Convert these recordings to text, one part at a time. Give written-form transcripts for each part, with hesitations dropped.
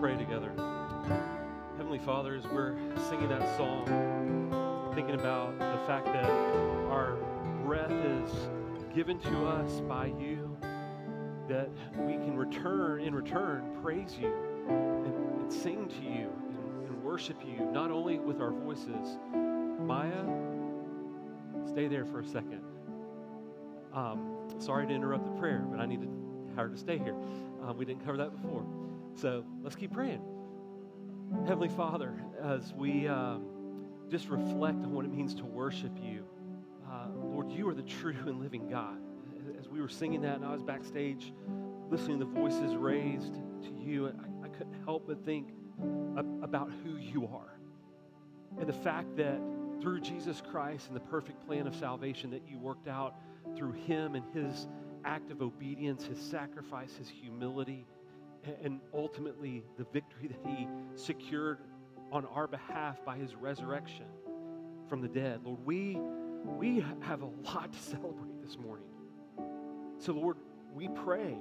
pray together. Heavenly Father, as we're singing that song, thinking about the fact that our breath is given to us by you, that we can in return, praise you and sing to you and worship you, not only with our voices. Maya, stay there for a second. Sorry to interrupt the prayer, but I needed her to stay here. We didn't cover that before. So let's keep praying. Heavenly Father, as we just reflect on what it means to worship you, Lord, you are the true and living God. As we were singing that and I was backstage listening to the voices raised to you, I couldn't help but think about who you are and the fact that through Jesus Christ and the perfect plan of salvation that you worked out through him and his act of obedience, his sacrifice, his humility, and ultimately the victory that he secured on our behalf by his resurrection from the dead. Lord, we have a lot to celebrate this morning. So Lord, we pray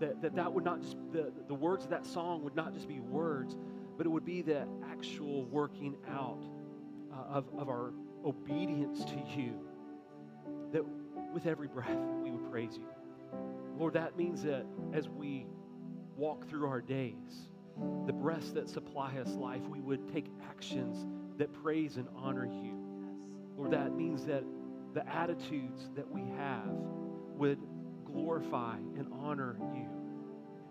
that would not just, the words of that song would not just be words, but it would be the actual working out of our obedience to you, that with every breath we would praise you. Lord, that means that as we walk through our days, the breaths that supply us life, we would take actions that praise and honor you. Lord, that means that the attitudes that we have would glorify and honor you.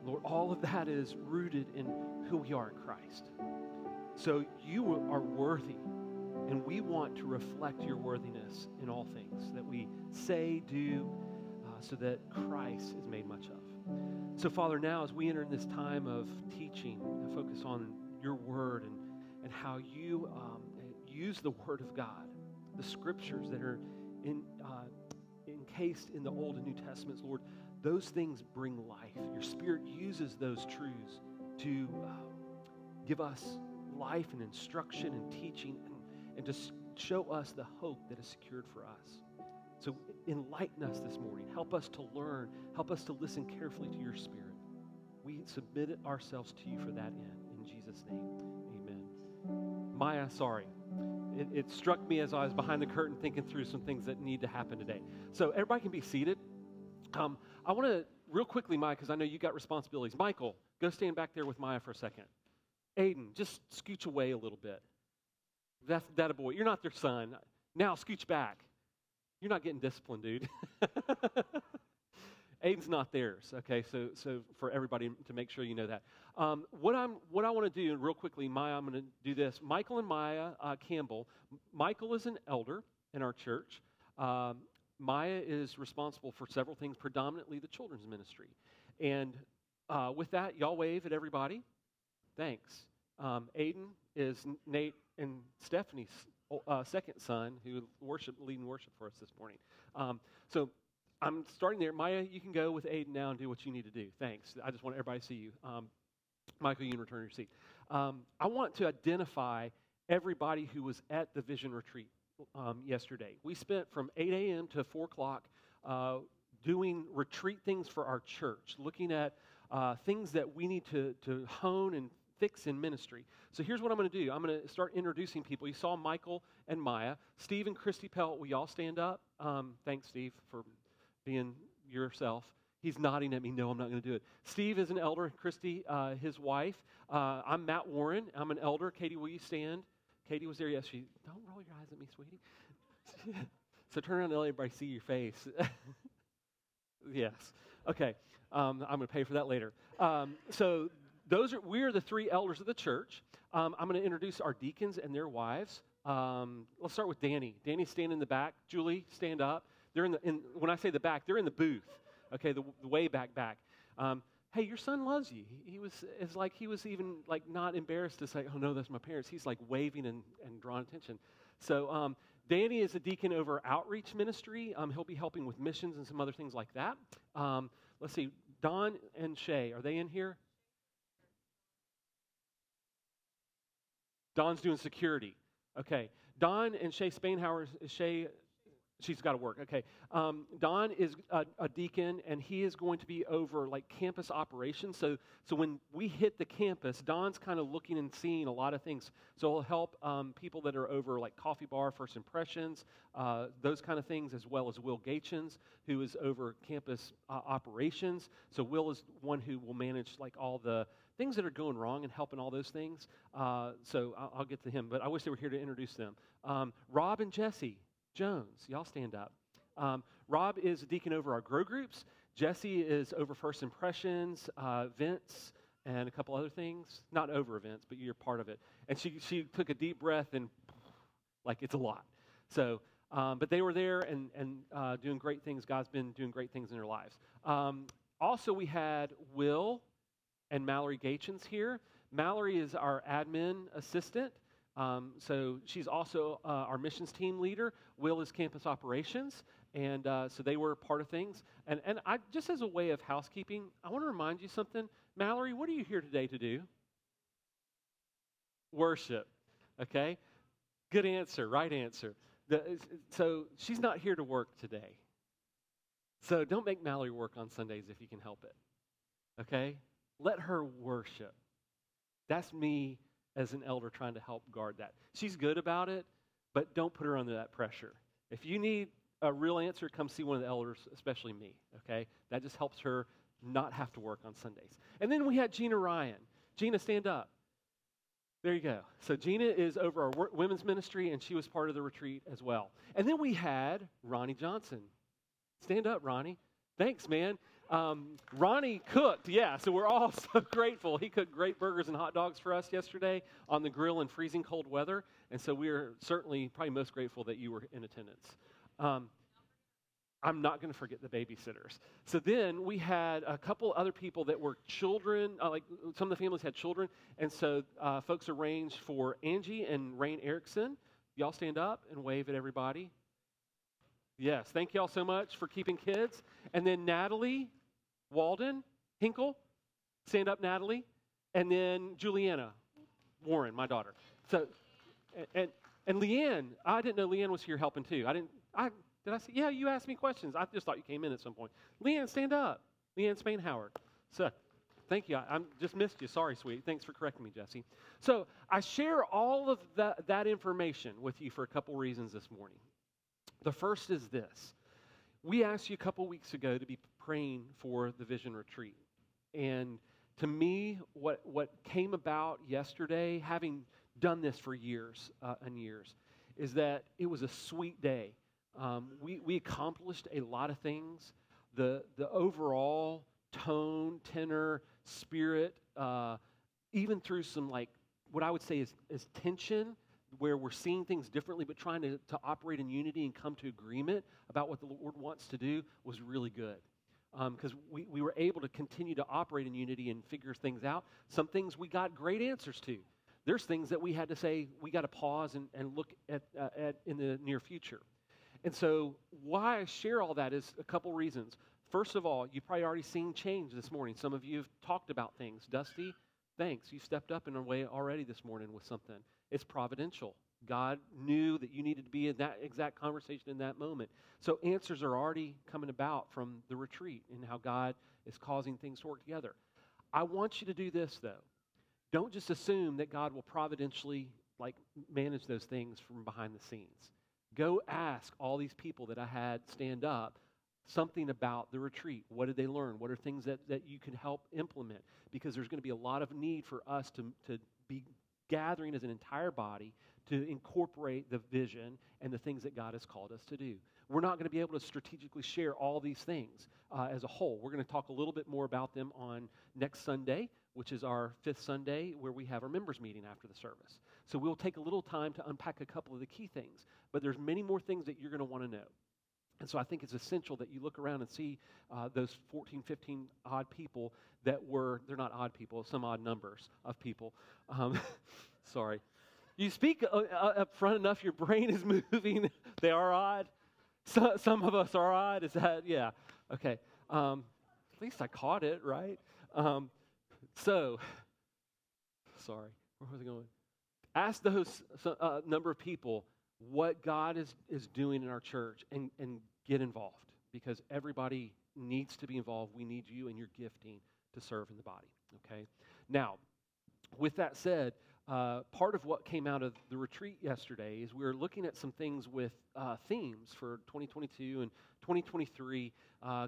Lord, all of that is rooted in who we are in Christ. So you are worthy, and we want to reflect your worthiness in all things that we say, do, so that Christ is made much of. So, Father, now as we enter in this time of teaching, I focus on your word and how you use the word of God, the scriptures that are encased in the Old and New Testaments, Lord, those things bring life. Your Spirit uses those truths to give us life and instruction and teaching and to show us the hope that is secured for us. So enlighten us this morning. Help us to learn. Help us to listen carefully to your Spirit. We submit ourselves to you for that end. In Jesus' name, amen. Maya, sorry. It struck me as I was behind the curtain thinking through some things that need to happen today. So everybody can be seated. I want to, real quickly, Maya, because I know you got responsibilities. Michael, go stand back there with Maya for a second. Aiden, just scooch away a little bit. That a boy. You're not their son. Now scooch back. You're not getting disciplined, dude. Aiden's not theirs. Okay, so for everybody to make sure you know that. What I want to do, and real quickly, Maya, I'm going to do this. Michael and Maya Campbell. Michael is an elder in our church. Maya is responsible for several things, predominantly the children's ministry. And with that, y'all wave at everybody. Thanks. Aiden is Nate and Stephanie's second son, who leading worship for us this morning. So I'm starting there. Maya, you can go with Aiden now and do what you need to do. Thanks. I just want everybody to see you. Michael, you can return your seat. I want to identify everybody who was at the Vision Retreat yesterday. We spent from 8 a.m. to 4 o'clock doing retreat things for our church, looking at things that we need to hone and fix in ministry. So here's what I'm going to do. I'm going to start introducing people. You saw Michael and Maya. Steve and Christy Pelt, will y'all stand up? Thanks, Steve, for being yourself. He's nodding at me. No, I'm not going to do it. Steve is an elder. Christy, his wife. I'm Matt Warren. I'm an elder. Katie, will you stand? Katie was there yesterday. Don't roll your eyes at me, sweetie. So turn around and let everybody see your face. Yes. Okay. I'm going to pay for that later. So we're the three elders of the church. I'm going to introduce our deacons and their wives. Let's start with Danny. Danny, stand in the back. Julie, stand up. They're when I say the back, they're in the booth. Okay, the way back. Hey, your son loves you. He was even not embarrassed to say, oh no, that's my parents. He's like waving and drawing attention. So Danny is a deacon over outreach ministry. He'll be helping with missions and some other things like that. Let's see, Don and Shay, are they in here? Don's doing security. Okay. Don and Shay Spainhauer. Shay She's got to work. Okay. Don is a deacon, and he is going to be over like campus operations. So when we hit the campus, Don's kind of looking and seeing a lot of things. So he'll help people that are over like Coffee Bar, First Impressions, those kind of things, as well as Will Gachins, who is over campus operations. So Will is one who will manage like all the things that are going wrong and helping all those things. So I'll get to him, but I wish they were here to introduce them. Rob and Jesse Jones, y'all stand up. Rob is a deacon over our grow groups. Jesse is over First Impressions, Vince, and a couple other things. Not over events, but you're part of it. And she took a deep breath and, like, it's a lot. So, but they were there and doing great things. God's been doing great things in their lives. Also, we had Will and Mallory Gachins here. Mallory is our admin assistant. So she's also our missions team leader. Will is campus operations, and so they were part of things. And I just as a way of housekeeping, I want to remind you something. Mallory, what are you here today to do? Worship. Okay? Good answer, right answer. So she's not here to work today. So don't make Mallory work on Sundays if you can help it. Okay? Let her worship. That's me as an elder trying to help guard that. She's good about it, but don't put her under that pressure. If you need a real answer, come see one of the elders, especially me, okay? That just helps her not have to work on Sundays. And then we had Gina Ryan. Gina, stand up. There you go. So Gina is over our women's ministry, and she was part of the retreat as well. And then we had Ronnie Johnson. Stand up, Ronnie. Thanks, man. Ronnie cooked, yeah, so we're all so grateful. He cooked great burgers and hot dogs for us yesterday on the grill in freezing cold weather, and so we're certainly probably most grateful that you were in attendance. I'm not going to forget the babysitters. So then we had a couple other people that were children, like some of the families had children, and so folks arranged for Angie and Rain Erickson. Y'all stand up and wave at everybody. Yes, thank y'all so much for keeping kids. And then Natalie Walden Hinkle, stand up, Natalie. And then Juliana Warren, my daughter. So, and Leanne, I didn't know Leanne was here helping too. Did I say? Yeah, you asked me questions. I just thought you came in at some point. Leanne, stand up. Leanne Spain Howard. So, thank you. I just missed you. Sorry, sweetie. Thanks for correcting me, Jesse. So I share all of that information with you for a couple reasons this morning. The first is this. We asked you a couple weeks ago to be praying for the Vision Retreat. And to me, what came about yesterday, having done this for years and years, is that it was a sweet day. We accomplished a lot of things. The overall tone, tenor, spirit, even through some, like, what I would say is tension, where we're seeing things differently, but trying to operate in unity and come to agreement about what the Lord wants to do was really good. Because we were able to continue to operate in unity and figure things out. Some things we got great answers to. There's things that we had to say, we got to pause and look at in the near future. And so why I share all that is a couple reasons. First of all, you've probably already seen change this morning. Some of you have talked about things. Dusty, thanks. You stepped up in a way already this morning with something. It's providential. God knew that you needed to be in that exact conversation in that moment. So answers are already coming about from the retreat and how God is causing things to work together. I want you to do this, though. Don't just assume that God will providentially, like, manage those things from behind the scenes. Go ask all these people that I had stand up something about the retreat. What did they learn? What are things that you can help implement? Because there's going to be a lot of need for us to be gathering as an entire body to incorporate the vision and the things that God has called us to do. We're not going to be able to strategically share all these things as a whole. We're going to talk a little bit more about them on next Sunday, which is our fifth Sunday, where we have our members meeting after the service. So we'll take a little time to unpack a couple of the key things, but there's many more things that you're going to want to know. And so I think it's essential that you look around and see those 14, 15 odd people that were, they're not odd people, some odd numbers of people. Sorry. You speak up front enough, your brain is moving. They are odd. So, some of us are odd. Is that, yeah. Okay. At least I caught it, right? Sorry. Where was I going? Ask those number of people what God is doing in our church and get involved, because everybody needs to be involved. We need you and your gifting to serve in the body, okay? Now, with that said, part of what came out of the retreat yesterday is we were looking at some things with themes for 2022 and 2023,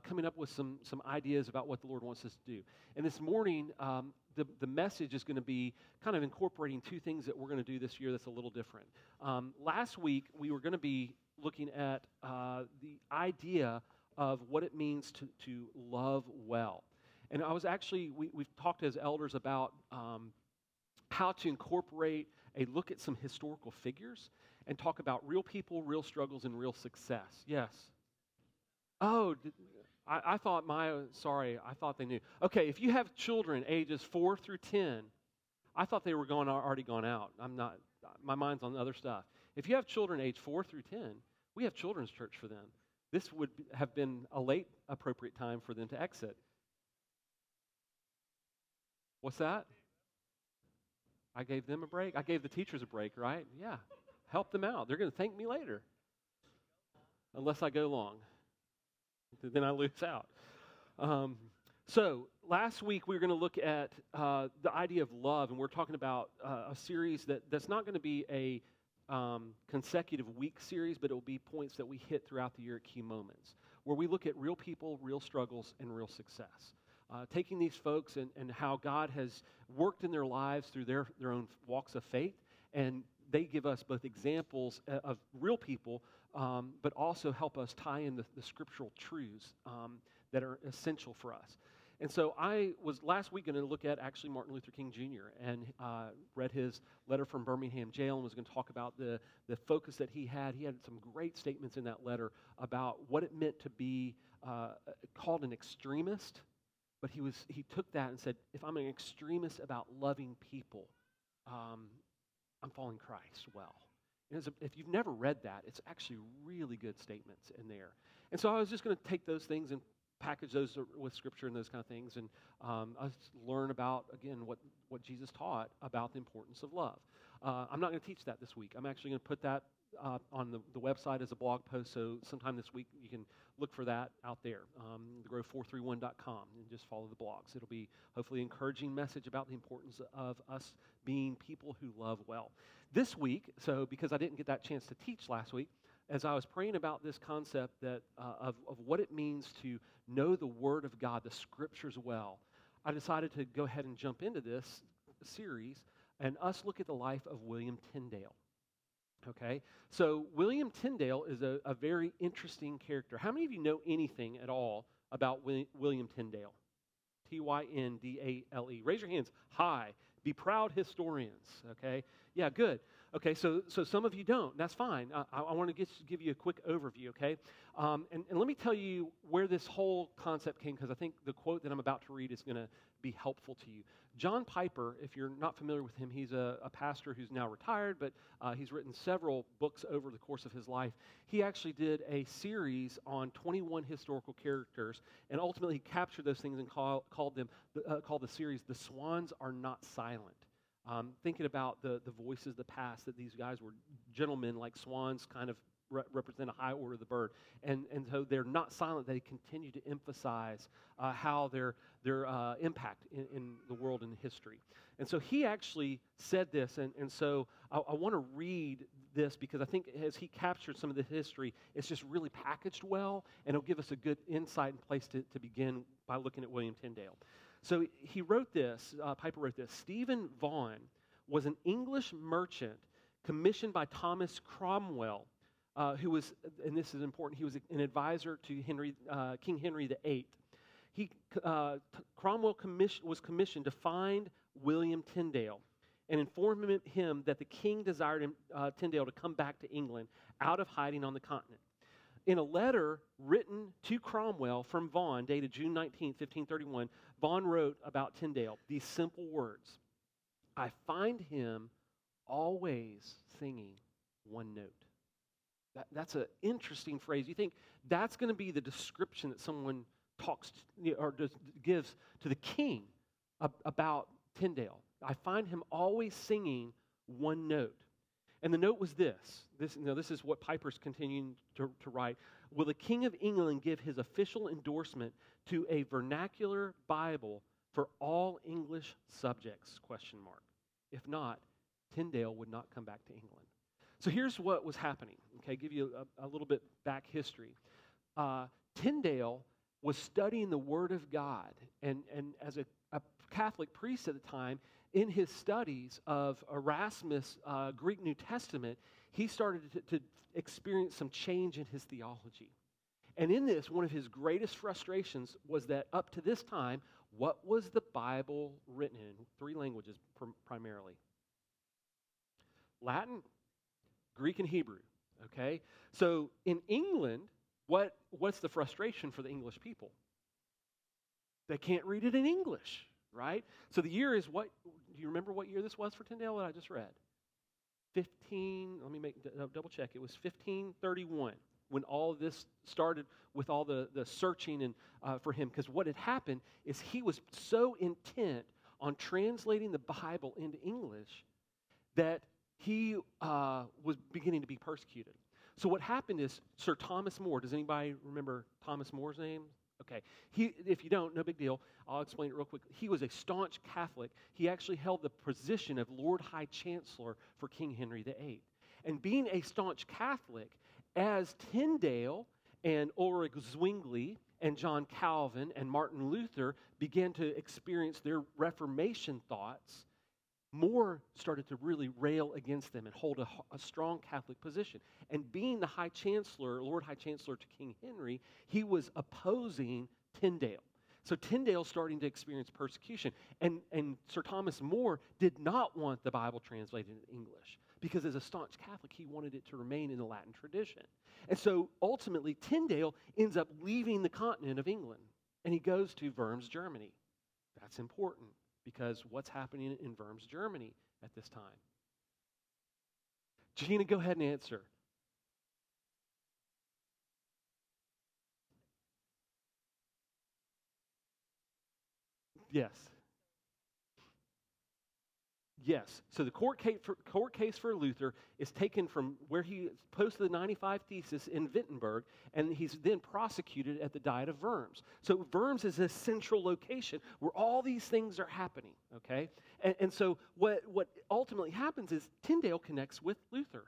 coming up with some ideas about what the Lord wants us to do. And this morning, the message is going to be kind of incorporating two things that we're going to do this year that's a little different. Last week, we were going to be looking at the idea of what it means to love well. And I was actually, we've talked as elders about how to incorporate a look at some historical figures and talk about real people, real struggles, and real success. Yes. Oh, I thought I thought they knew. Okay, if you have children ages 4 through 10, I thought they were already gone out. I'm not, my mind's on other stuff. If you have children age 4 through 10, we have children's church for them. This would have been a late appropriate time for them to exit. What's that? I gave them a break. I gave the teachers a break, right? Yeah. Help them out. They're going to thank me later. Unless I go long. Then I lose out. So last week we were going to look at the idea of love, and we're talking about a series that's not going to be a consecutive week series, but it will be points that we hit throughout the year at key moments, where we look at real people, real struggles, and real success. Taking these folks and how God has worked in their lives through their own walks of faith, and they give us both examples of real people, but also help us tie in the scriptural truths that are essential for us. And so I was last week going to look at actually Martin Luther King Jr. and read his letter from Birmingham jail, and was going to talk about the focus that he had. He had some great statements in that letter about what it meant to be called an extremist. But he took that and said, if I'm an extremist about loving people, I'm following Christ well. And if you've never read that, it's actually really good statements in there. And so I was just going to take those things and package those with Scripture and those kind of things, and us learn about, again, what Jesus taught about the importance of love. I'm not going to teach that this week. I'm actually going to put that on the website as a blog post, so sometime this week you can look for that out there, thegrove431.com, and just follow the blogs. It'll be hopefully an encouraging message about the importance of us being people who love well. This week, so because I didn't get that chance to teach last week, as I was praying about this concept that of what it means to know the Word of God, the Scriptures well, I decided to go ahead and jump into this series and us look at the life of William Tyndale. Okay, so William Tyndale is a very interesting character. How many of you know anything at all about William Tyndale? Tyndale. Raise your hands high. Be proud historians, okay? Yeah, good. Okay, so some of you don't. That's fine. I want to give you a quick overview, okay? And let me tell you where this whole concept came, because I think the quote that I'm about to read is going to be helpful to you. John Piper, if you're not familiar with him, he's a pastor who's now retired, but he's written several books over the course of his life. He actually did a series on 21 historical characters, and ultimately he captured those things and called the series "The Swans Are Not Silent." Thinking about the voices of the past, that these guys were gentlemen like swans, kind of represent a high order of the bird, and so they're not silent. They continue to emphasize how their impact in the world and history. And so he actually said this, and so I want to read this because I think as he captured some of the history, it's just really packaged well, and it'll give us a good insight and place to begin by looking at William Tyndale. So he wrote this, Piper wrote this: Stephen Vaughan was an English merchant commissioned by Thomas Cromwell, who was, and this is important, he was an advisor to King Henry VIII. Cromwell was commissioned to find William Tyndale and inform him that the king desired Tyndale to come back to England out of hiding on the continent. In a letter written to Cromwell from Vaughan, dated June 19, 1531, Vaughan wrote about Tyndale these simple words: I find him always singing one note. That's an interesting phrase. You think that's going to be the description that someone talks to, or gives to the king about Tyndale. I find him always singing one note. And the note was this, you know, this is what Piper's continuing to write. Will the King of England give his official endorsement to a vernacular Bible for all English subjects, question mark. If not, Tyndale would not come back to England. So here's what was happening, okay? Give you a little bit back history. Tyndale was studying the Word of God, and as a Catholic priest at the time, in his studies of Erasmus' Greek New Testament, he started to experience some change in his theology. And in this, one of his greatest frustrations was that up to this time, what was the Bible written in? Three languages primarily. Latin, Greek, and Hebrew, okay? So in England, what's the frustration for the English people? They can't read it in English, right? So the year is what? Do you remember what year this was for Tyndale that I just read? 15, let me double check. It was 1531 when all this started with all the searching and for him. Because what had happened is he was so intent on translating the Bible into English that he was beginning to be persecuted. So what happened is Sir Thomas More, does anybody remember Thomas More's name? Okay, if you don't, no big deal. I'll explain it real quick. He was a staunch Catholic. He actually held the position of Lord High Chancellor for King Henry VIII. And being a staunch Catholic, as Tyndale and Ulrich Zwingli and John Calvin and Martin Luther began to experience their Reformation thoughts, More started to really rail against them and hold a strong Catholic position. And being the High Chancellor, Lord High Chancellor to King Henry, he was opposing Tyndale. So Tyndale's starting to experience persecution. And Sir Thomas More did not want the Bible translated into English because as a staunch Catholic, he wanted it to remain in the Latin tradition. And so ultimately, Tyndale ends up leaving the continent of England, and he goes to Worms, Germany. That's important. Because what's happening in Worms, Germany at this time? Gina, go ahead and answer. Yes. Yes. So the court case for Luther is taken from where he posted the 95 Thesis in Wittenberg, and he's then prosecuted at the Diet of Worms. So Worms is a central location where all these things are happening, okay? And so what ultimately happens is Tyndale connects with Luther.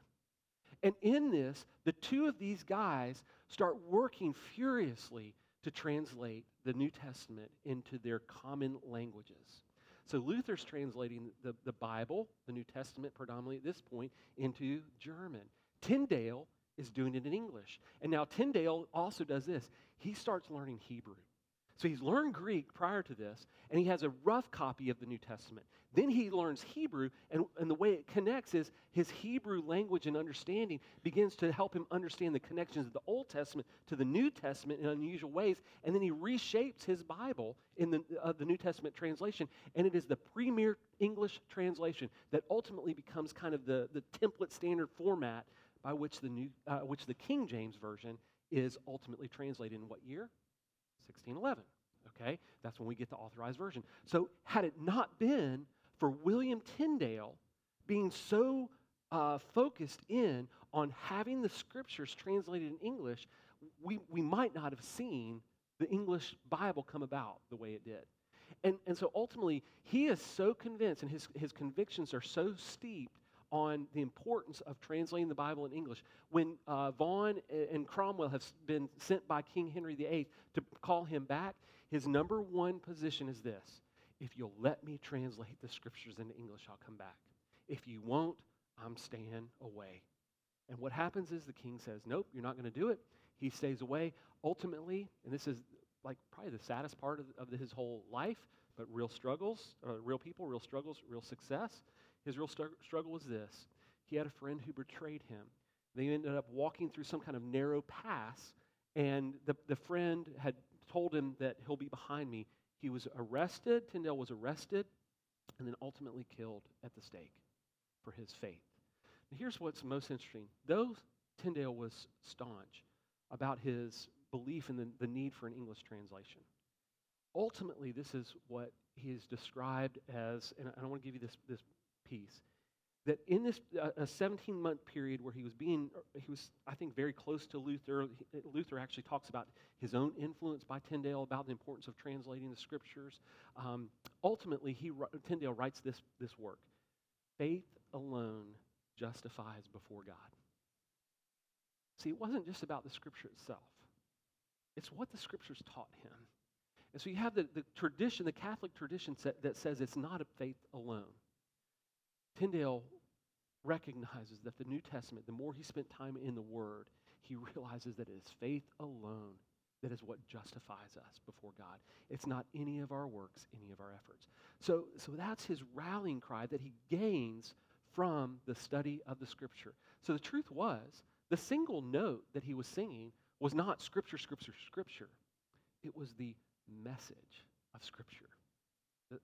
And in this, the two of these guys start working furiously to translate the New Testament into their common languages. So Luther's translating the Bible, the New Testament predominantly at this point, into German. Tyndale is doing it in English. And now Tyndale also does this. He starts learning Hebrew. So he's learned Greek prior to this, and he has a rough copy of the New Testament. Then he learns Hebrew, and the way it connects is his Hebrew language and understanding begins to help him understand the connections of the Old Testament to the New Testament in unusual ways, and then he reshapes his Bible in the New Testament translation, and it is the premier English translation that ultimately becomes kind of the template standard format by which which the King James Version is ultimately translated in what year? 1611, okay? That's when we get the Authorized Version. So had it not been for William Tyndale being so focused in on having the Scriptures translated in English, we might not have seen the English Bible come about the way it did. And so ultimately, he is so convinced, and his convictions are so steeped on the importance of translating the Bible in English. When Vaughan and Cromwell have been sent by King Henry VIII to call him back, his number one position is this: if you'll let me translate the Scriptures into English, I'll come back. If you won't, I'm staying away. And what happens is the king says, nope, you're not going to do it. He stays away. Ultimately, and this is like probably the saddest part of his whole life, but real struggles, real people, real struggles, real success. His real struggle was this. He had a friend who betrayed him. They ended up walking through some kind of narrow pass, and the friend had told him that he'll be behind me. He was arrested. Tyndale was arrested and then ultimately killed at the stake for his faith. And here's what's most interesting. Though Tyndale was staunch about his belief in the need for an English translation, ultimately this is what he is described as, and I don't want to give you this piece. that in this 17-month period where he was, I think, very close to Luther. Luther actually talks about his own influence by Tyndale, about the importance of translating the scriptures. Ultimately, Tyndale writes this work. Faith alone justifies before God. See, it wasn't just about the scripture itself. It's what the scriptures taught him. And so you have the tradition, the Catholic tradition that says it's not a faith alone. Tyndale recognizes that the New Testament, the more he spent time in the Word, he realizes that it is faith alone that is what justifies us before God. It's not any of our works, any of our efforts. So that's his rallying cry that he gains from the study of the Scripture. So the truth was, the single note that he was singing was not Scripture, Scripture, Scripture. It was the message of Scripture.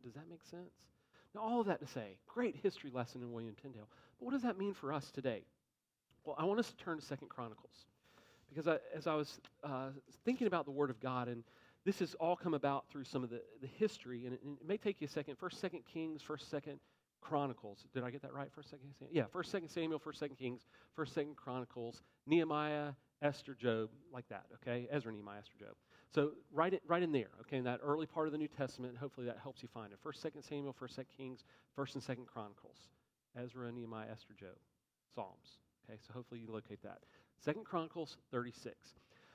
Does that make sense? Now, all of that to say, great history lesson in William Tyndale. But what does that mean for us today? Well, I want us to turn to 2 Chronicles. Because as I was thinking about the Word of God, and this has all come about through some of the history, and it may take you a second. First, 2 Kings, First, 2 Chronicles. Did I get that right? First, 2 Samuel? Yeah, First, 2 Samuel, First, 2 Kings, First, 2 Chronicles, Nehemiah, Esther, Job, like that, okay? Ezra, Nehemiah, Esther, Job. So right in there, okay, in that early part of the New Testament, hopefully that helps you find it. 1 2 Samuel, 1 2 Kings, 1 and 2 Chronicles, Ezra, Nehemiah, Esther, Job, Psalms. Okay, so hopefully you locate that. 2 Chronicles 36.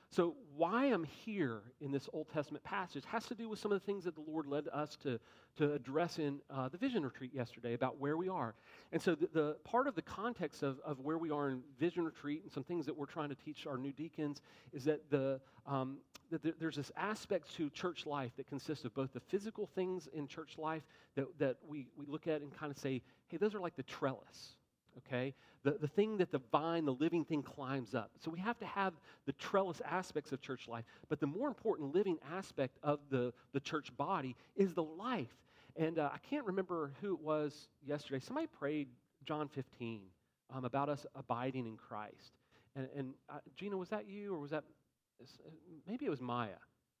So why I'm here in this Old Testament passage has to do with some of the things that the Lord led us to address in the vision retreat yesterday about where we are. And so the part of the context of where we are in vision retreat and some things that we're trying to teach our new deacons is that there's this aspect to church life that consists of both the physical things in church life that we look at and kind of say, hey, those are like the trellis. Okay, the thing that the vine, the living thing, climbs up. So we have to have the trellis aspects of church life, but the more important living aspect of the church body is the life. And I can't remember who it was yesterday. Somebody prayed John 15 about us abiding in Christ. And Gina, was that you, or was that maybe it was Maya?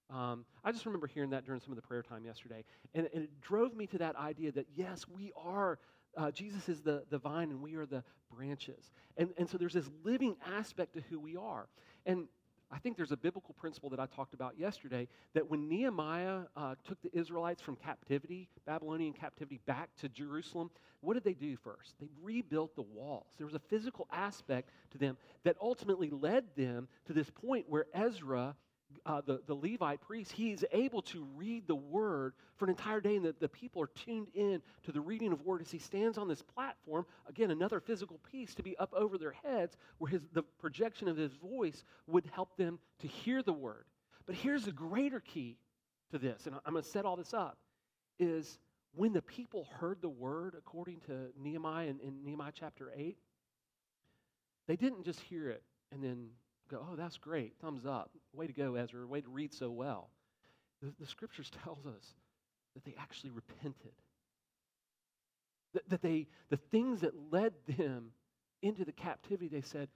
I just remember hearing that during some of the prayer time yesterday, and it drove me to that idea that yes, we are. Jesus is the vine and we are the branches. And so there's this living aspect to who we are. And I think there's a biblical principle that I talked about yesterday that when Nehemiah took the Israelites from captivity, Babylonian captivity, back to Jerusalem, what did they do first? They rebuilt the walls. There was a physical aspect to them that ultimately led them to this point where Ezra, the Levite priest, he's able to read the word for an entire day, and the people are tuned in to the reading of word as he stands on this platform. Again, another physical piece to be up over their heads where the projection of his voice would help them to hear the word. But here's the greater key to this, and I'm going to set all this up, is when the people heard the word, according to Nehemiah in Nehemiah chapter 8, they didn't just hear it and then go, oh, that's great, thumbs up, way to go, Ezra, way to read so well. The scriptures tells us that they actually repented. That the things that led them into the captivity, they said,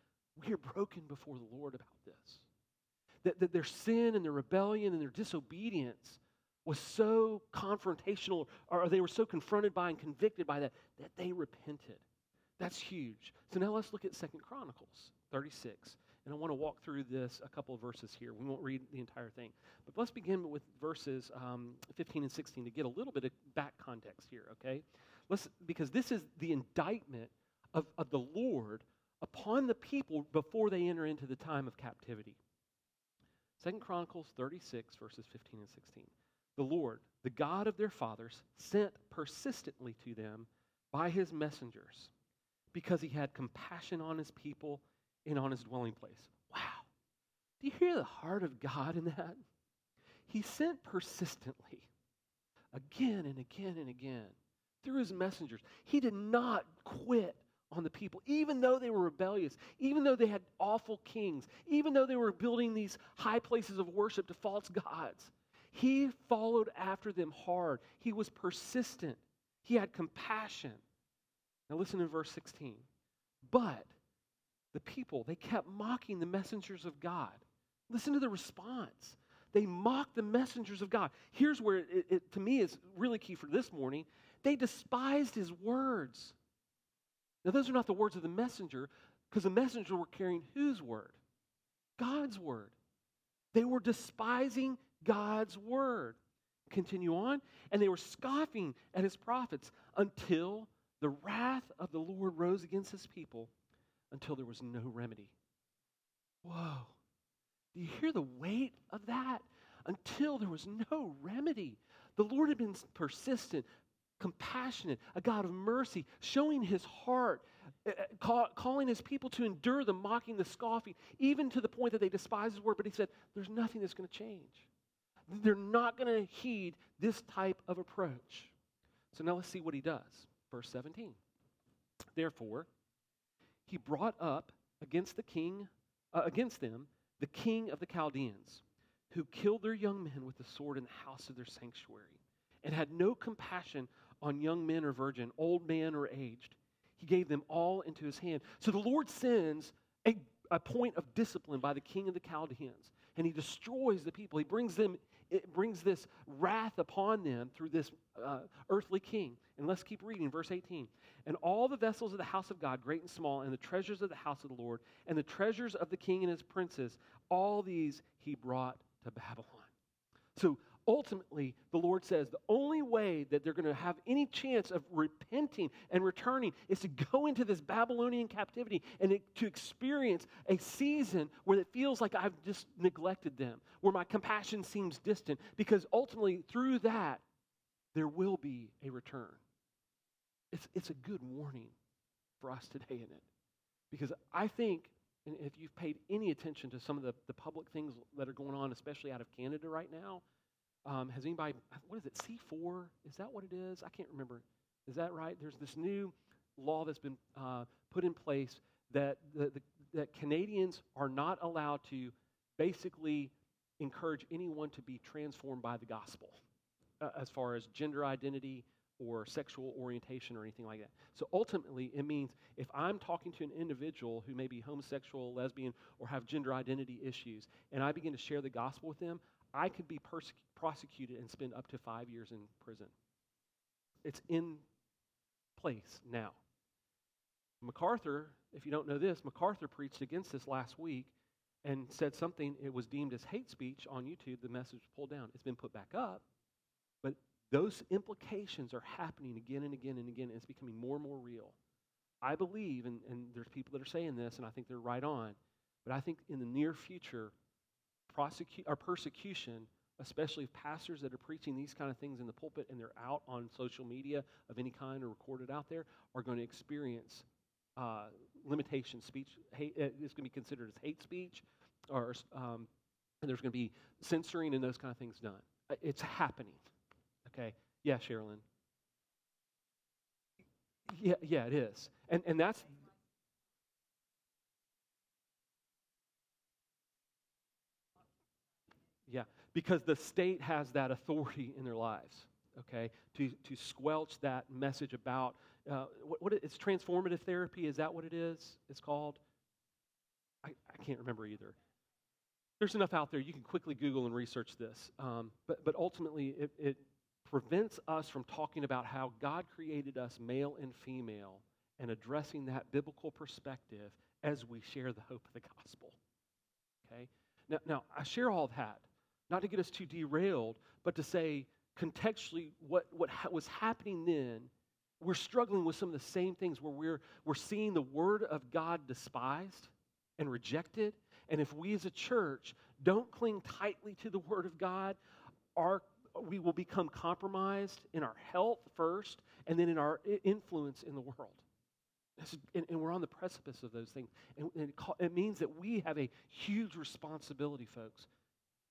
we are broken before the Lord about this. That their sin and their rebellion and their disobedience was so confrontational, or they were so confronted by and convicted by that they repented. That's huge. So now let's look at 2 Chronicles 36. And I want to walk through this, a couple of verses here. We won't read the entire thing. But let's begin with verses 15 and 16 to get a little bit of back context here, okay? Because this is the indictment of the Lord upon the people before they enter into the time of captivity. 2 Chronicles 36, verses 15 and 16. The Lord, the God of their fathers, sent persistently to them by his messengers because he had compassion on his people and on his dwelling place. Wow. Do you hear the heart of God in that? He sent persistently, again and again and again, through his messengers. He did not quit on the people, even though they were rebellious, even though they had awful kings, even though they were building these high places of worship to false gods. He followed after them hard. He was persistent. He had compassion. Now listen in verse 16. But the people, they kept mocking the messengers of God. Listen to the response. They mocked the messengers of God. Here's where it to me, is really key for this morning. They despised his words. Now, those are not the words of the messenger, because the messenger were carrying whose word? God's word. They were despising God's word. Continue on. And they were scoffing at his prophets until the wrath of the Lord rose against his people, until there was no remedy. Whoa. Do you hear the weight of that? Until there was no remedy. The Lord had been persistent, compassionate, a God of mercy, showing his heart, calling his people to endure the mocking, the scoffing, even to the point that they despise his word. But he said, there's nothing that's going to change. They're not going to heed this type of approach. So now let's see what he does. Verse 17. Therefore, he brought up against them the king of the Chaldeans, who killed their young men with the sword in the house of their sanctuary, and had no compassion on young men or virgin, old man or aged. He gave them all into his hand. So the Lord sends a point of discipline by the king of the Chaldeans, and he destroys the people. It brings this wrath upon them through this earthly king. And let's keep reading, verse 18. And all the vessels of the house of God, great and small, and the treasures of the house of the Lord, and the treasures of the king and his princes, all these he brought to Babylon. So ultimately, the Lord says the only way that they're going to have any chance of repenting and returning is to go into this Babylonian captivity and to experience a season where it feels like I've just neglected them, where my compassion seems distant, because ultimately through that, there will be a return. It's a good warning for us today, isn't it? Because I think, and if you've paid any attention to some of the public things that are going on, especially out of Canada right now, has anybody, what is it, C4? Is that what it is? I can't remember. Is that right? There's this new law that's been put in place that that Canadians are not allowed to basically encourage anyone to be transformed by the gospel as far as gender identity or sexual orientation or anything like that. So ultimately, it means if I'm talking to an individual who may be homosexual, lesbian, or have gender identity issues, and I begin to share the gospel with them, I could be prosecuted and spend up to 5 years in prison. It's in place now. MacArthur, if you don't know this, MacArthur preached against this last week and said something, it was deemed as hate speech on YouTube. The message was pulled down. It's been put back up, but those implications are happening again and again and again, and it's becoming more and more real. I believe, and there's people that are saying this, and I think they're right on, but I think in the near future, persecution, especially of pastors that are preaching these kind of things in the pulpit and they're out on social media of any kind or recorded out there, are going to experience limitation speech. It's going to be considered as hate speech, or and there's going to be censoring and those kind of things done. It's happening. Okay, yeah, Sherilyn. Yeah, it is, and that's. Yeah, because the state has that authority in their lives, okay, to squelch that message about, what it's transformative therapy, is that what it is? It's called? I can't remember either. There's enough out there, you can quickly Google and research this, but ultimately it prevents us from talking about how God created us male and female and addressing that biblical perspective as we share the hope of the gospel, okay? Now, I share all that, not to get us too derailed, but to say contextually what was happening then. We're struggling with some of the same things where we're seeing the word of God despised and rejected. And if we as a church don't cling tightly to the word of God, we will become compromised in our health first and then in our influence in the world. And we're on the precipice of those things. And it means that we have a huge responsibility, folks,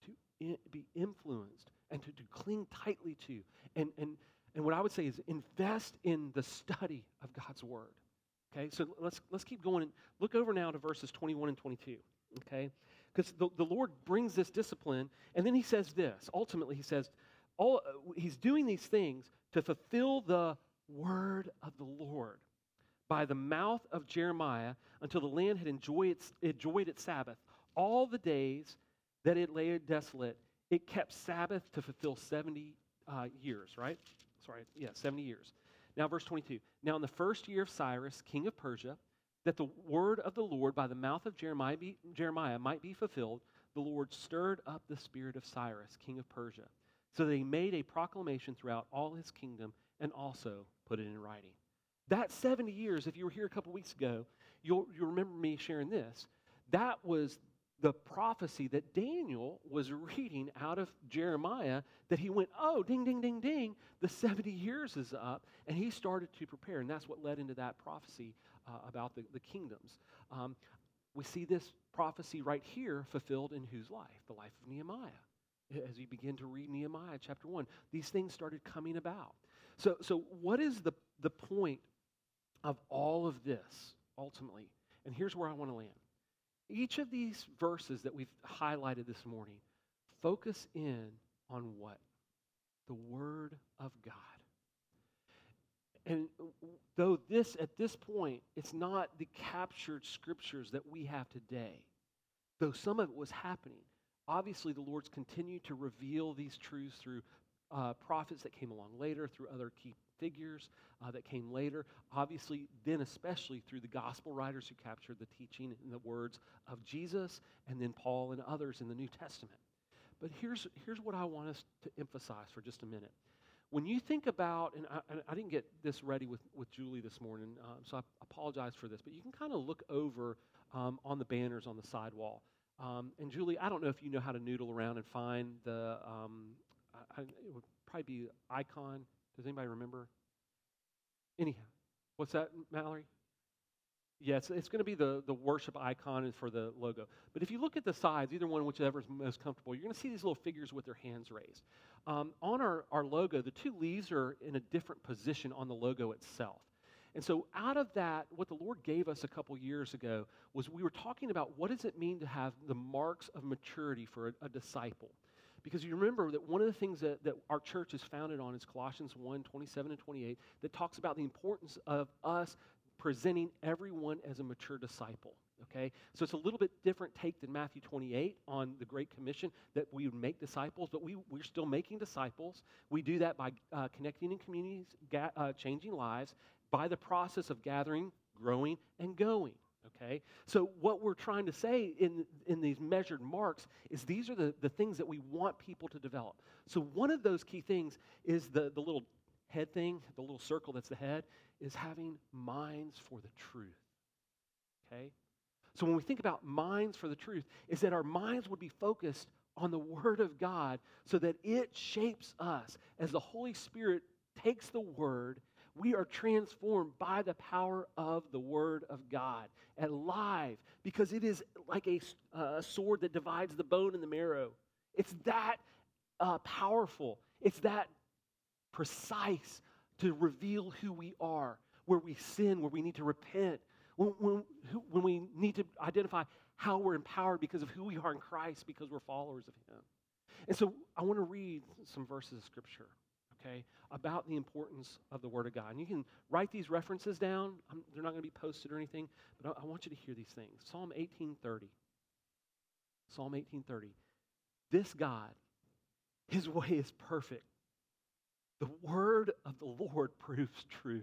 to be influenced and to cling tightly to. And what I would say is invest in the study of God's word. Okay, so let's keep going. And look over now to verses 21 and 22, okay? Because the Lord brings this discipline, and then he says this. Ultimately, he says, he's doing these things to fulfill the word of the Lord by the mouth of Jeremiah, until the land had enjoyed its Sabbath. All the days that it lay desolate, it kept Sabbath to fulfill 70 years, right? 70 years. Now, verse 22. Now, in the first year of Cyrus, king of Persia, that the word of the Lord by the mouth of Jeremiah might be fulfilled, the Lord stirred up the spirit of Cyrus, king of Persia, so that he made a proclamation throughout all his kingdom and also put it in writing. That 70 years, if you were here a couple weeks ago, you'll remember me sharing this. That was the prophecy that Daniel was reading out of Jeremiah that he went, oh, ding, ding, ding, ding, the 70 years is up, and he started to prepare, and that's what led into that prophecy about the kingdoms. We see this prophecy right here fulfilled in whose life? The life of Nehemiah. As we begin to read Nehemiah chapter 1, these things started coming about. So what is the point of all of this, ultimately? And here's where I want to land. Each of these verses that we've highlighted this morning focus in on what? The Word of God. And though this, at this point, it's not the captured scriptures that we have today, though some of it was happening, obviously the Lord's continued to reveal these truths through prophets that came along later, through other key figures that came later, obviously then especially through the gospel writers who captured the teaching and the words of Jesus, and then Paul and others in the New Testament. But here's what I want us to emphasize for just a minute. When you think about, and I didn't get this ready with Julie this morning, so I apologize for this, but you can kind of look over on the banners on the sidewall. And Julie, I don't know if you know how to noodle around and find the, it would probably be icon. Does anybody remember? Anyhow, what's that, Mallory? Yeah, it's going to be the worship icon and for the logo. But if you look at the sides, either one, whichever is most comfortable, you're going to see these little figures with their hands raised. On our logo, the two leaves are in a different position on the logo itself. And so out of that, what the Lord gave us a couple years ago was we were talking about what does it mean to have the marks of maturity for a disciple. Because you remember that one of the things that our church is founded on is Colossians 1, 27 and 28, that talks about the importance of us presenting everyone as a mature disciple, okay? So it's a little bit different take than Matthew 28 on the Great Commission, that we would make disciples, but we're still making disciples. We do that by connecting in communities, changing lives, by the process of gathering, growing, and going. Okay, so what we're trying to say in these measured marks is these are the things that we want people to develop. So one of those key things is the little head thing, the little circle that's the head, is having minds for the truth. Okay, so when we think about minds for the truth, is that our minds would be focused on the Word of God so that it shapes us. As the Holy Spirit takes the Word, we are transformed by the power of the Word of God, alive, because it is like a sword that divides the bone and the marrow. It's that powerful. It's that precise to reveal who we are, where we sin, where we need to repent, when we need to identify how we're empowered because of who we are in Christ, because we're followers of Him. And so I want to read some verses of Scripture. Okay, about the importance of the Word of God. And you can write these references down. They're not going to be posted or anything, but I want you to hear these things. Psalm 18:30. Psalm 18:30. This God, His way is perfect. The word of the Lord proves true.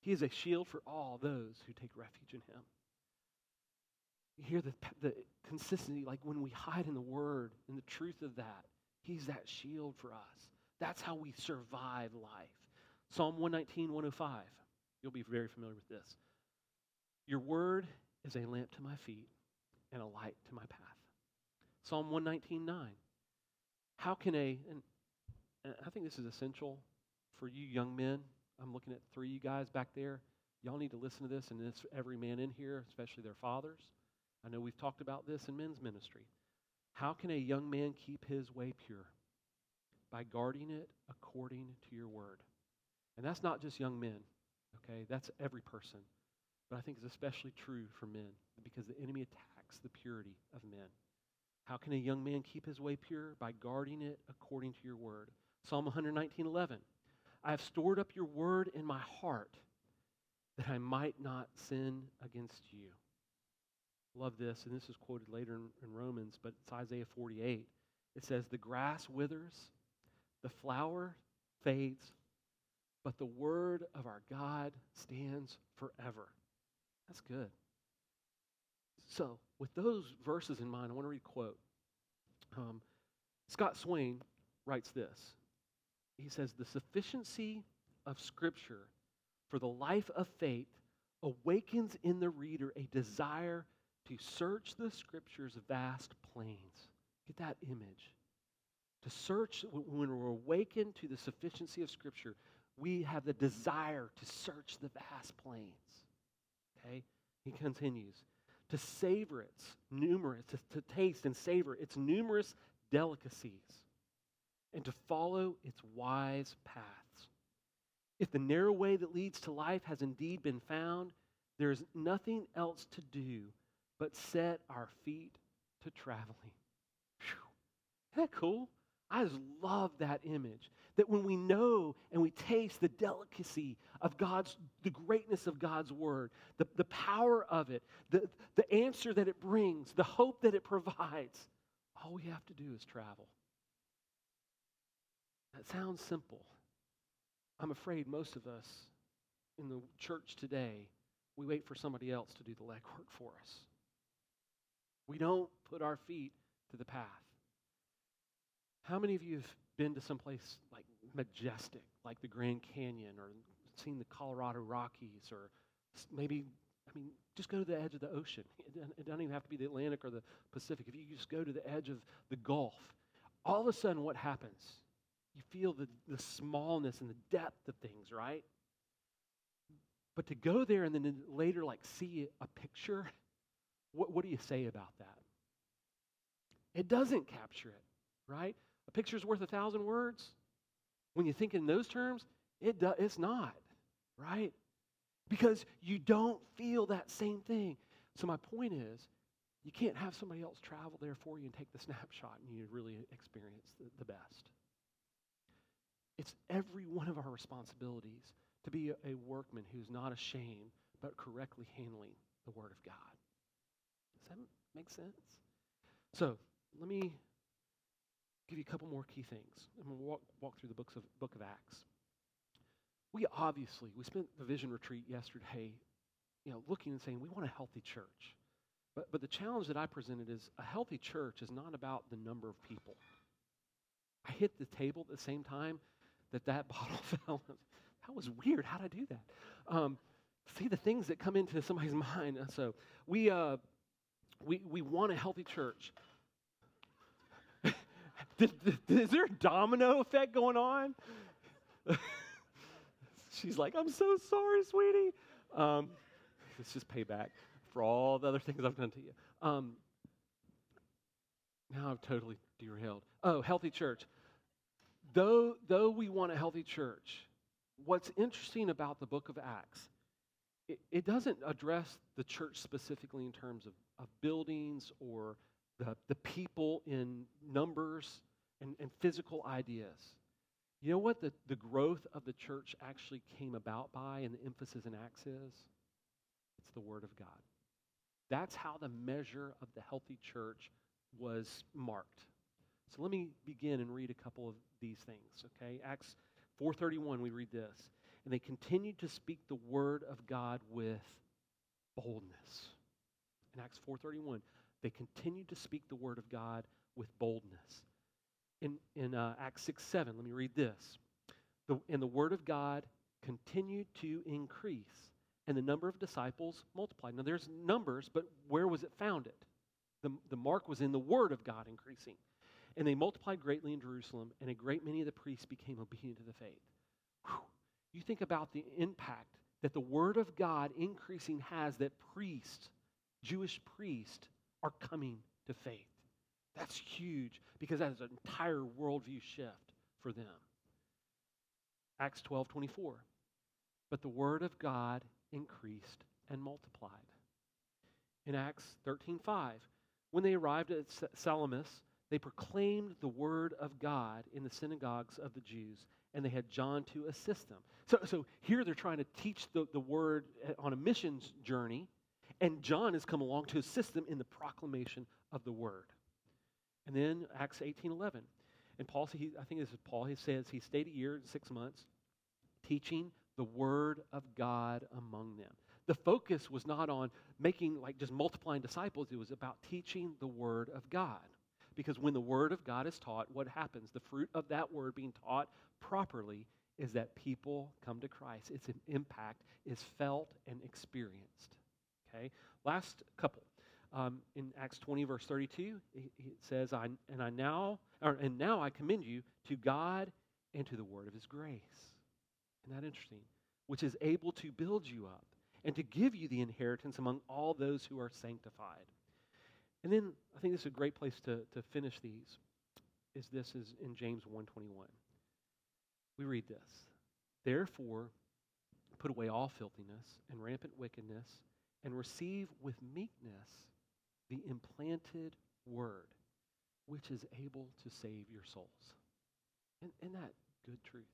He is a shield for all those who take refuge in Him. You hear the consistency, like when we hide in the Word, in the truth of that, He's that shield for us. That's how we survive life. Psalm 119, 105. You'll be very familiar with this. Your word is a lamp to my feet and a light to my path. Psalm 119, 9. How can and I think this is essential for you young men. I'm looking at three of you guys back there. Y'all need to listen to this, and it's every man in here, especially their fathers. I know we've talked about this in men's ministry. How can a young man keep his way pure? By guarding it according to your word. And that's not just young men, okay? That's every person. But I think it's especially true for men because the enemy attacks the purity of men. How can a young man keep his way pure? By guarding it according to your word. Psalm 119:11. I have stored up your word in my heart that I might not sin against you. Love this, and this is quoted later in Romans, but it's Isaiah 48. It says, the grass withers, the flower fades, but the word of our God stands forever. That's good. So, with those verses in mind, I want to read a quote. Scott Swain writes this. He says, "The sufficiency of Scripture for the life of faith awakens in the reader a desire to search the Scripture's vast plains." Get that image. To search, when we're awakened to the sufficiency of Scripture, we have the desire to search the vast plains. Okay? He continues, to savor its numerous, to taste and savor its numerous delicacies, and to follow its wise paths. If the narrow way that leads to life has indeed been found, there is nothing else to do but set our feet to traveling. Whew. Isn't that cool? I just love that image. That when we know and we taste the delicacy of God's, the greatness of God's word, the power of it, the answer that it brings, the hope that it provides, all we have to do is travel. That sounds simple. I'm afraid most of us in the church today, we wait for somebody else to do the legwork for us. We don't put our feet to the path. How many of you have been to someplace like majestic, like the Grand Canyon, or seen the Colorado Rockies, or maybe, just go to the edge of the ocean. It doesn't even have to be the Atlantic or the Pacific. If you just go to the edge of the Gulf, all of a sudden what happens? You feel the smallness and the depth of things, right? But to go there and then later like see a picture, what do you say about that? It doesn't capture it, right? A picture's worth 1,000 words. When you think in those terms, it's not, right? Because you don't feel that same thing. So my point is, you can't have somebody else travel there for you and take the snapshot and you really experience the best. It's every one of our responsibilities to be a workman who's not ashamed, but correctly handling the Word of God. Does that make sense? So let me give you a couple more key things. I'm going to walk through the Book of Acts. We spent the vision retreat yesterday, looking and saying we want a healthy church. But the challenge that I presented is a healthy church is not about the number of people. I hit the table at the same time that bottle fell. That was weird. How'd I do that? See the things that come into somebody's mind. So we want a healthy church. Is there a domino effect going on? She's like, "I'm so sorry, sweetie." It's just payback for all the other things I've done to you. Now I've totally derailed. Oh, healthy church. Though we want a healthy church, what's interesting about the Book of Acts, it doesn't address the church specifically in terms of buildings or the people in numbers and physical ideas. You know what the growth of the church actually came about by and the emphasis in Acts is? It's the Word of God. That's how the measure of the healthy church was marked. So let me begin and read a couple of these things, okay? Acts 4:31, we read this. And they continued to speak the word of God with boldness. In Acts 4:31, they continued to speak the word of God with boldness. In Acts 6:7, let me read this. And the word of God continued to increase, and the number of disciples multiplied. Now there's numbers, but where was it founded? The mark was in the word of God increasing. And they multiplied greatly in Jerusalem, and a great many of the priests became obedient to the faith. Whew. You think about the impact that the word of God increasing has that Jewish priests, are coming to faith. That's huge, because that is an entire worldview shift for them. Acts 12:24. But the word of God increased and multiplied. In Acts 13:5, when they arrived at Salamis, they proclaimed the word of God in the synagogues of the Jews, and they had John to assist them. So here they're trying to teach the word on a missions journey, and John has come along to assist them in the proclamation of the word. And then Acts 18:11, and Paul, he stayed a year and 6 months, teaching the word of God among them. The focus was not on making, like, just multiplying disciples. It was about teaching the word of God. Because when the word of God is taught, what happens? The fruit of that word being taught properly is that people come to Christ. Its impact is felt and experienced. Okay? Last couple. In Acts 20, verse 32, it says, "And now I commend you to God and to the word of his grace." Isn't that interesting? Which is able to build you up and to give you the inheritance among all those who are sanctified. And then I think this is a great place to finish these. This is in James 1:21. We read this. "Therefore, put away all filthiness and rampant wickedness, and receive with meekness the implanted word, which is able to save your souls." Isn't that good truth?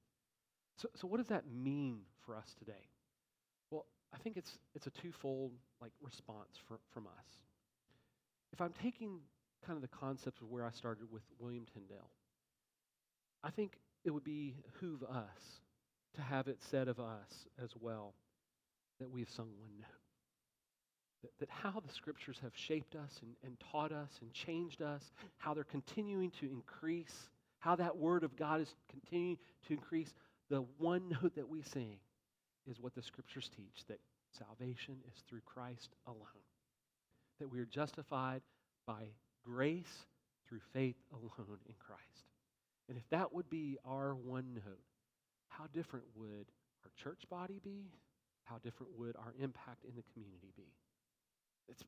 So what does that mean for us today? Well, I think it's a twofold, like, response from us. If I'm taking kind of the concept of where I started with William Tyndale, I think it would behoove us to have it said of us as well that we've sung one note. That how the scriptures have shaped us and taught us and changed us, how they're continuing to increase, how that word of God is continuing to increase, the one note that we sing is what the scriptures teach, that salvation is through Christ alone. That we are justified by grace through faith alone in Christ. And if that would be our one note, how different would our church body be? How different would our impact in the community be?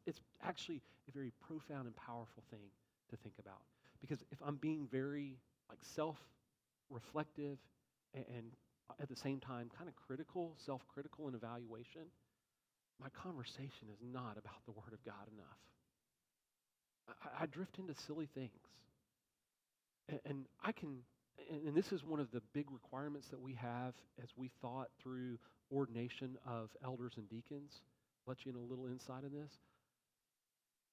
It's actually a very profound and powerful thing to think about. Because if I'm being very, like, self-reflective and at the same time kind of critical, self-critical in evaluation, my conversation is not about the Word of God enough. I drift into silly things. And this is one of the big requirements that we have as we thought through ordination of elders and deacons. Let you in a little insight in this.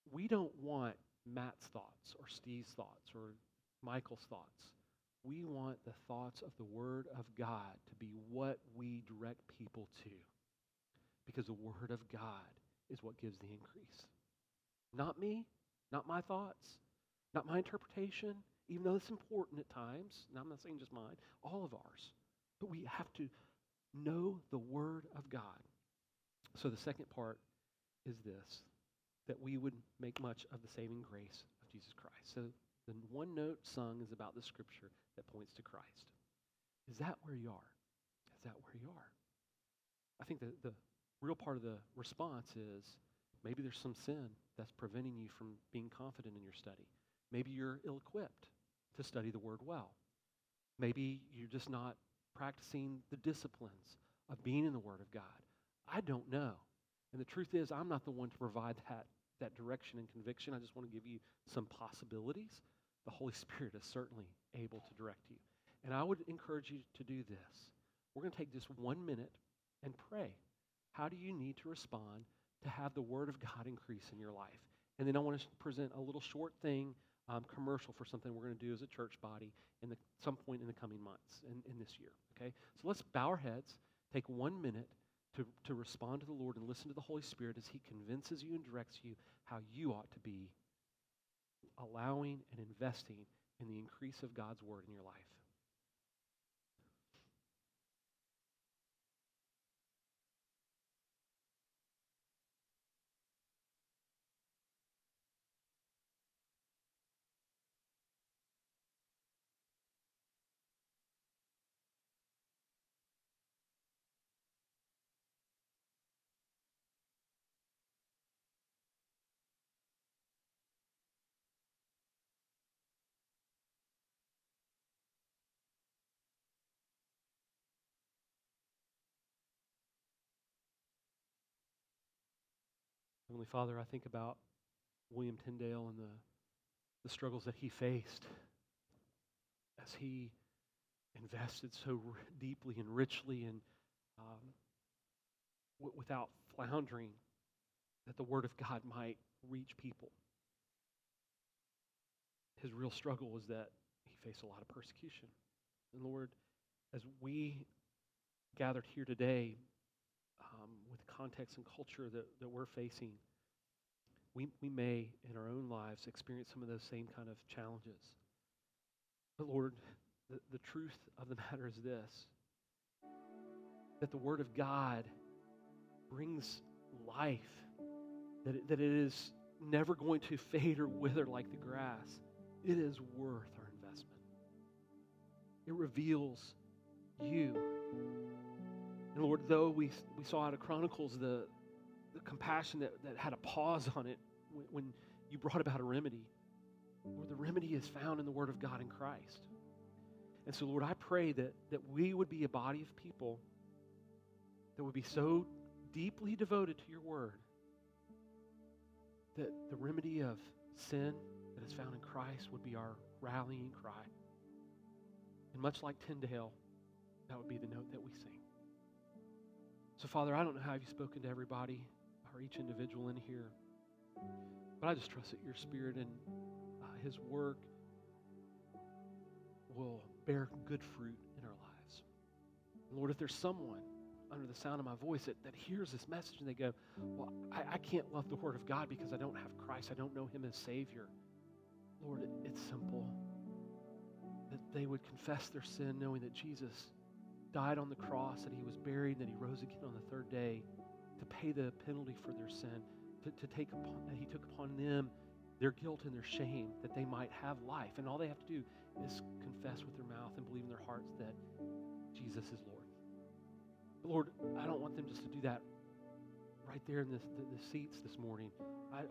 We don't want Matt's thoughts or Steve's thoughts or Michael's thoughts. We want the thoughts of the Word of God to be what we direct people to. Because the Word of God is what gives the increase. Not me, not my thoughts, not my interpretation, even though it's important at times. Now, I'm not saying just mine, all of ours. But we have to know the Word of God. So the second part is this, that we would make much of the saving grace of Jesus Christ. So the one note sung is about the scripture that points to Christ. Is that where you are? Is that where you are? I think that the real part of the response is maybe there's some sin that's preventing you from being confident in your study. Maybe you're ill-equipped to study the Word well. Maybe you're just not practicing the disciplines of being in the Word of God. I don't know. And the truth is, I'm not the one to provide that direction and conviction. I just want to give you some possibilities. The Holy Spirit is certainly able to direct you. And I would encourage you to do this. We're going to take just 1 minute and pray. How do you need to respond to have the Word of God increase in your life? And then I want to present a little short thing, commercial for something we're going to do as a church body in some point in the coming months in this year. Okay? So let's bow our heads, take 1 minute, to respond to the Lord and listen to the Holy Spirit as He convinces you and directs you how you ought to be allowing and investing in the increase of God's Word in your life. Heavenly Father, I think about William Tyndale and the struggles that he faced as he invested so deeply and richly and without floundering that the Word of God might reach people. His real struggle was that he faced a lot of persecution. And Lord, as we gathered here today with context and culture that we're facing, we may, in our own lives, experience some of those same kind of challenges. But Lord, the truth of the matter is this, that the Word of God brings life, that it is never going to fade or wither like the grass. It is worth our investment. It reveals you. And Lord, though we saw out of Chronicles the compassion that had a pause on it when you brought about a remedy, Lord, the remedy is found in the Word of God in Christ. And so, Lord, I pray that we would be a body of people that would be so deeply devoted to your Word that the remedy of sin that is found in Christ would be our rallying cry. And much like Tyndale, that would be the note that we sing. So, Father, I don't know how you've spoken to everybody or each individual in here, but I just trust that your Spirit and His work will bear good fruit in our lives. And Lord, if there's someone under the sound of my voice that hears this message and they go, well, I can't love the Word of God because I don't have Christ, I don't know Him as Savior. Lord, it's simple. That they would confess their sin knowing that Jesus died on the cross, that He was buried, and that He rose again on the third day to pay the penalty for their sin, that He took upon them their guilt and their shame, that they might have life. And all they have to do is confess with their mouth and believe in their hearts that Jesus is Lord. But Lord, I don't want them just to do that right there in the seats this morning.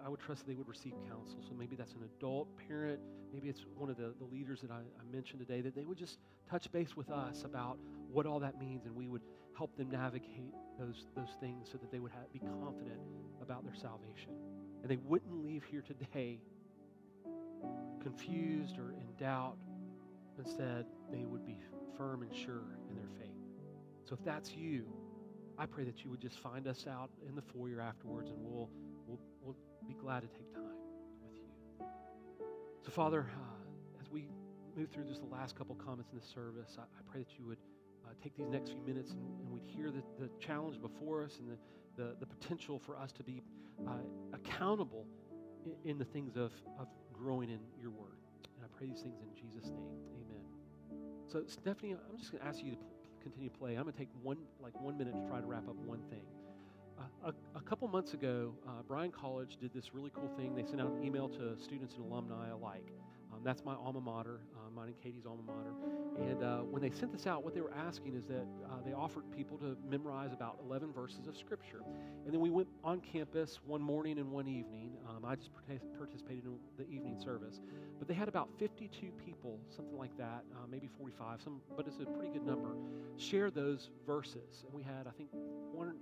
I would trust that they would receive counsel. So maybe that's an adult parent, maybe it's one of the leaders that I mentioned today, that they would just touch base with us about what all that means, and we would help them navigate those things so that they would be confident about their salvation. And they wouldn't leave here today confused or in doubt. Instead, they would be firm and sure in their faith. So if that's you, I pray that you would just find us out in the foyer afterwards, and we'll be glad to take time with you. So Father, as we move through just the last couple comments in this service, I pray that you would take these next few minutes and we'd hear the challenge before us and the potential for us to be accountable in the things of growing in your Word. And I pray these things in Jesus' name, amen. So Stephanie, I'm just going to ask you to continue to play. I'm going to take 1 minute to try to wrap up one thing. A couple months ago, Bryan College did this really cool thing. They sent out an email to students and alumni alike. That's my alma mater, mine and Katie's alma mater. And when they sent this out, what they were asking is that they offered people to memorize about 11 verses of Scripture. And then we went on campus one morning and one evening. I just participated in the evening service. But they had about 52 people, something like that, maybe 45, but it's a pretty good number, share those verses. And we had, I think, one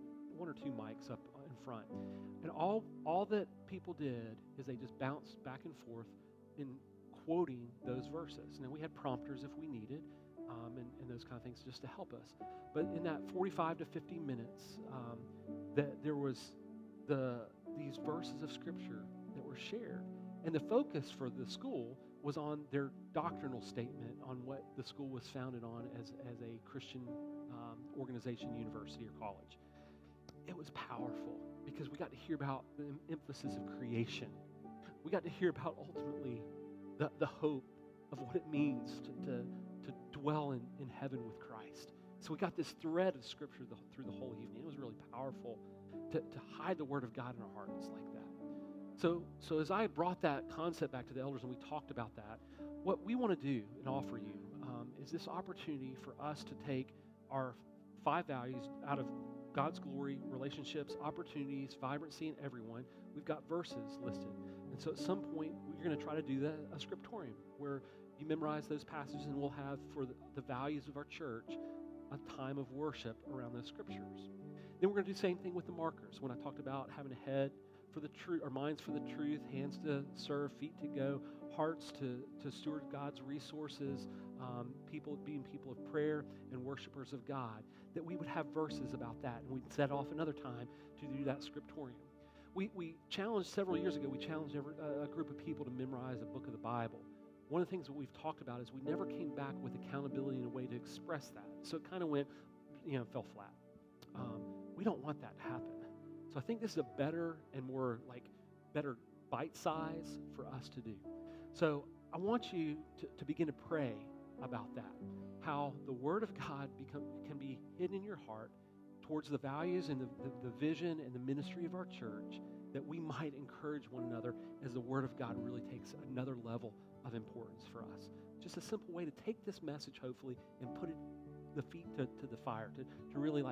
or two mics up in front. And all that people did is they just bounced back and forth in quoting those verses. Now, we had prompters if we needed and those kind of things just to help us. But in that 45 to 50 minutes, that there was these verses of Scripture that were shared. And the focus for the school was on their doctrinal statement on what the school was founded on as a Christian organization, university, or college. It was powerful because we got to hear about the emphasis of creation. We got to hear about ultimately the hope of what it means to dwell in heaven with Christ. So we got this thread of Scripture through the whole evening. It was really powerful to hide the Word of God in our hearts like that. So as I brought that concept back to the elders and we talked about that, what we want to do and offer you is this opportunity for us to take our 5 values out of God's glory, relationships, opportunities, vibrancy, and everyone. We've got verses listed. And so at some point, we're going to try to do a scriptorium where you memorize those passages, and we'll have for the values of our church a time of worship around those Scriptures. Then we're going to do the same thing with the markers. When I talked about having a head for the truth, or minds for the truth, hands to serve, feet to go, hearts to steward God's resources, people being people of prayer and worshipers of God, that we would have verses about that, and we'd set off another time to do that scriptorium. We challenged several years ago, a group of people to memorize a book of the Bible. One of the things that we've talked about is we never came back with accountability in a way to express that. So it kind of went fell flat. We don't want that to happen. So I think this is a better and more better bite size for us to do. So I want you to begin to pray about that, how the Word of God can be hidden in your heart towards the values and the vision and the ministry of our church, that we might encourage one another as the Word of God really takes another level of importance for us. Just a simple way to take this message, hopefully, and put it the feet to the fire, to really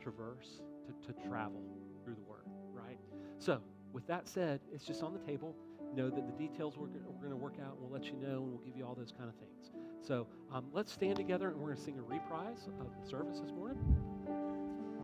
traverse, to travel through the Word, right? So with that said, it's just on the table. Know that the details we're going to work out, and we'll let you know, and we'll give you all those kind of things. So let's stand together, and we're going to sing a reprise of the service this morning.